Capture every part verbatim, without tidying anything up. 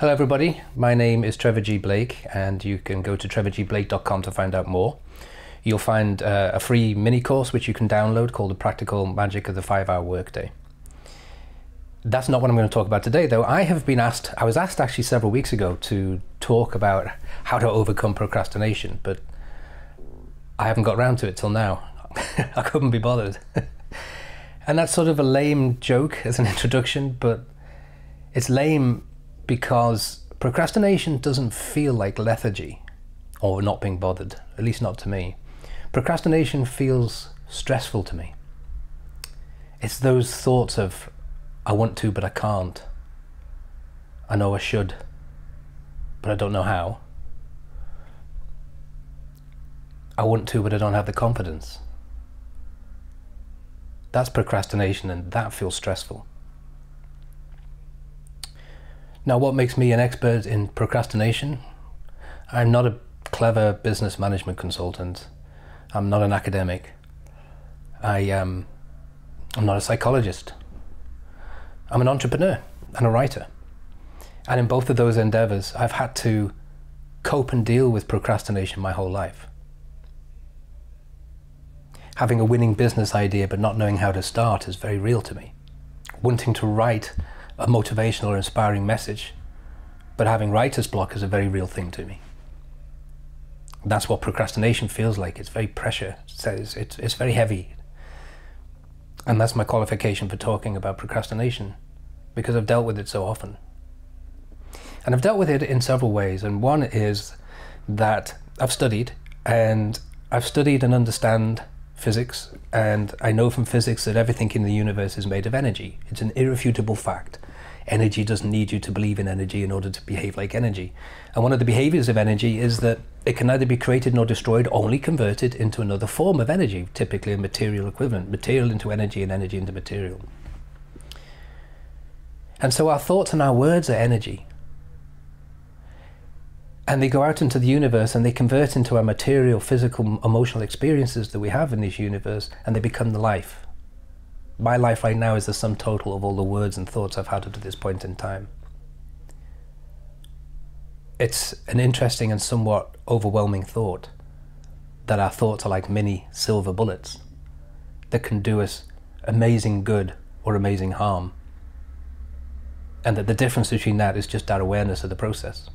Hello everybody, my name is Trevor G. Blake and you can go to trevor g blake dot com to find out more. You'll find uh, a free mini course which you can download called The Practical Magic and Scientific Benefits of the five-hour Workday. That's not what I'm going to talk about today though. I have been asked, I was asked actually several weeks ago to talk about how to overcome procrastination, but I haven't got around to it till now. I couldn't be bothered. And that's sort of a lame joke as an introduction, but it's lame because procrastination doesn't feel like lethargy or not being bothered, at least not to me. Procrastination feels stressful to me. It's those thoughts of, I want to, but I can't. I know I should, but I don't know how. I want to, but I don't have the confidence. That's procrastination, and that feels stressful. Now, what makes me an expert in procrastination? I'm not a clever business management consultant. I'm not an academic. I, um, I'm not a psychologist. I'm an entrepreneur and a writer. And in both of those endeavors, I've had to cope and deal with procrastination my whole life. Having a winning business idea but not knowing how to start is very real to me. Wanting to write a motivational or inspiring message, but having writer's block is a very real thing to me. That's what procrastination feels like. It's very pressure, it's, it's, it's very heavy. And that's my qualification for talking about procrastination, because I've dealt with it so often. And I've dealt with it in several ways, and one is that I've studied, and I've studied and understand physics, and I know from physics that everything in the universe is made of energy. It's an irrefutable fact. Energy doesn't need you to believe in energy in order to behave like energy. And one of the behaviors of energy is that it can neither be created nor destroyed, only converted into another form of energy, typically a material equivalent, material into energy and energy into material. And so our thoughts and our words are energy. And they go out into the universe and they convert into our material, physical, emotional experiences that we have in this universe, and they become the life. My life right now is the sum total of all the words and thoughts I've had up to this point in time. It's an interesting and somewhat overwhelming thought that our thoughts are like mini silver bullets that can do us amazing good or amazing harm. And that the difference between that is just our awareness of the process.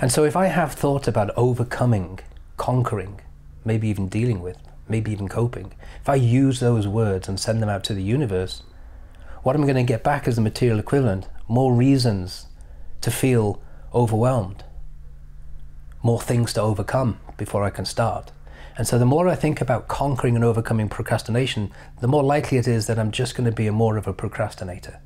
And so if I have thought about overcoming, conquering, maybe even dealing with, maybe even coping, if I use those words and send them out to the universe, what I'm going to get back is the material equivalent, more reasons to feel overwhelmed, more things to overcome before I can start. And so the more I think about conquering and overcoming procrastination, the more likely it is that I'm just going to be a more of a procrastinator.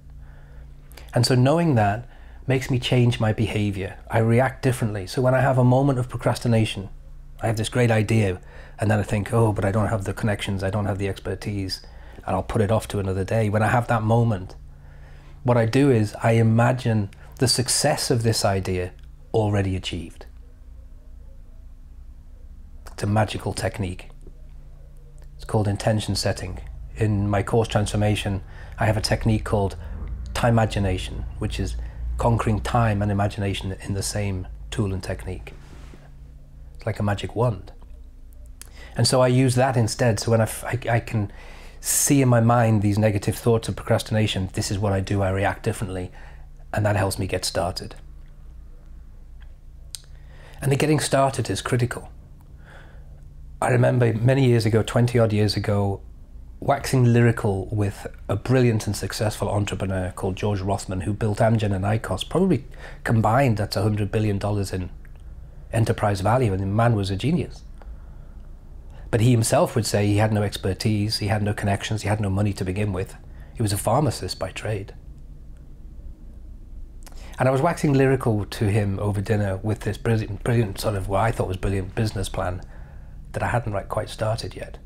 And so knowing that makes me change my behavior. I react differently. So when I have a moment of procrastination, I have this great idea, and then I think, oh, but I don't have the connections, I don't have the expertise, and I'll put it off to another day. When I have that moment, what I do is I imagine the success of this idea already achieved. It's a magical technique. It's called intention setting. In my course Transformation, I have a technique called timagination, which is conquering time and imagination in the same tool and technique. It's like a magic wand. And so I use that instead. So when I, f I, I can see in my mind these negative thoughts of procrastination, this is what I do, I react differently, and that helps me get started. And the getting started is critical. I remember many years ago, twenty odd years ago, waxing lyrical with a brilliant and successful entrepreneur called George Rothman, who built Amgen and Icos. Probably combined, that's one hundred billion dollars in enterprise value, and the man was a genius. But he himself would say he had no expertise, he had no connections, he had no money to begin with. He was a pharmacist by trade. And I was waxing lyrical to him over dinner with this brilliant, brilliant sort of what I thought was brilliant business plan that I hadn't quite started yet.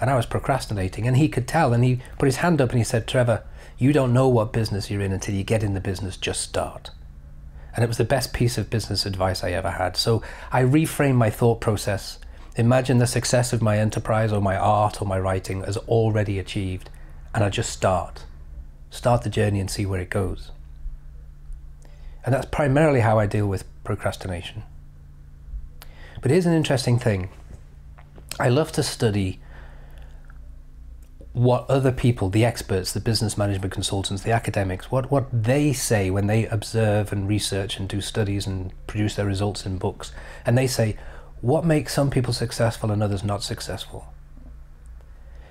And I was procrastinating, and he could tell, and he put his hand up and he said, Trevor, you don't know what business you're in until you get in the business, just start. And it was the best piece of business advice I ever had. So I reframed my thought process. Imagine the success of my enterprise or my art or my writing as already achieved, and I just start. Start the journey and see where it goes. And that's primarily how I deal with procrastination. But here's an interesting thing. I love to study what other people, the experts, the business management consultants, the academics, what, what they say when they observe and research and do studies and produce their results in books. And they say, what makes some people successful and others not successful?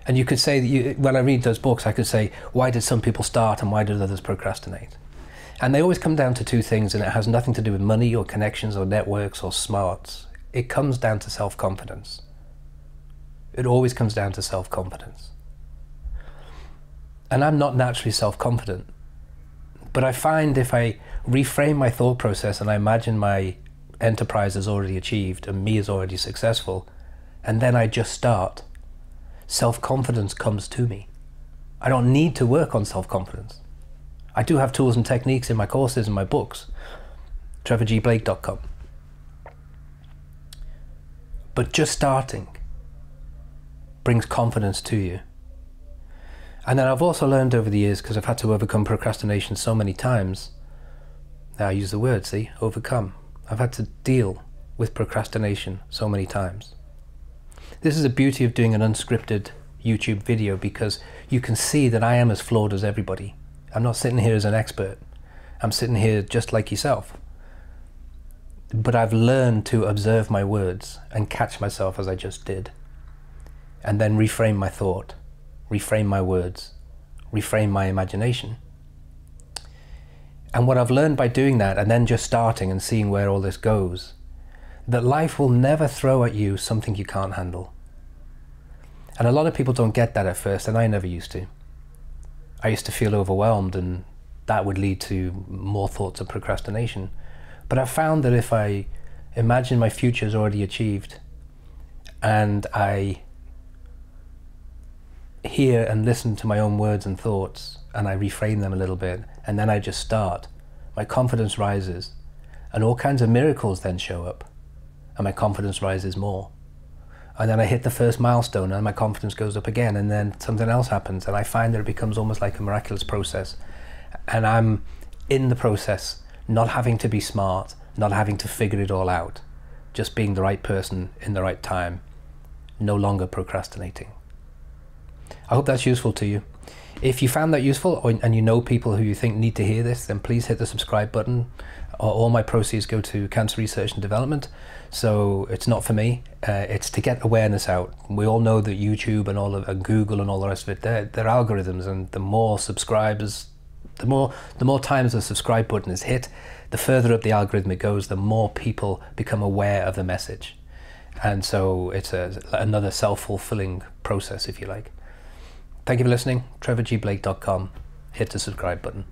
And you could say, that you, when I read those books, I could say, why did some people start and why did others procrastinate? And they always come down to two things, and it has nothing to do with money or connections or networks or smarts. It comes down to self-confidence. It always comes down to self-confidence. And I'm not naturally self-confident, but I find if I reframe my thought process and I imagine my enterprise is already achieved and me is already successful, and then I just start, self-confidence comes to me. I don't need to work on self-confidence. I do have tools and techniques in my courses and my books, trevor g blake dot com. But just starting brings confidence to you. And then I've also learned over the years, because I've had to overcome procrastination so many times, now I use the word, see, overcome. I've had to deal with procrastination so many times. This is the beauty of doing an unscripted YouTube video, because you can see that I am as flawed as everybody. I'm not sitting here as an expert. I'm sitting here just like yourself. But I've learned to observe my words and catch myself as I just did, and then reframe my thought. Reframe my words, reframe my imagination. And what I've learned by doing that and then just starting and seeing where all this goes, that life will never throw at you something you can't handle. And a lot of people don't get that at first, and I never used to. I used to feel overwhelmed, and that would lead to more thoughts of procrastination. But I found that if I imagine my future is already achieved and I hear and listen to my own words and thoughts, and I reframe them a little bit, and then I just start, my confidence rises, and all kinds of miracles then show up, and my confidence rises more. And then I hit the first milestone, and my confidence goes up again, and then something else happens, and I find that it becomes almost like a miraculous process. And I'm in the process, not having to be smart, not having to figure it all out, just being the right person in the right time, no longer procrastinating. I hope that's useful to you. If you found that useful, or, and you know people who you think need to hear this, then please hit the subscribe button. All my proceeds go to cancer research and development, so it's not for me. Uh, it's to get awareness out. We all know that YouTube and all of and Google and all the rest of it, they're, they're algorithms, and the more subscribers, the more the more times the subscribe button is hit, the further up the algorithm it goes, the more people become aware of the message, and so it's a, another self-fulfilling process, if you like. Thank you for listening. trevor g blake dot com. Hit the subscribe button.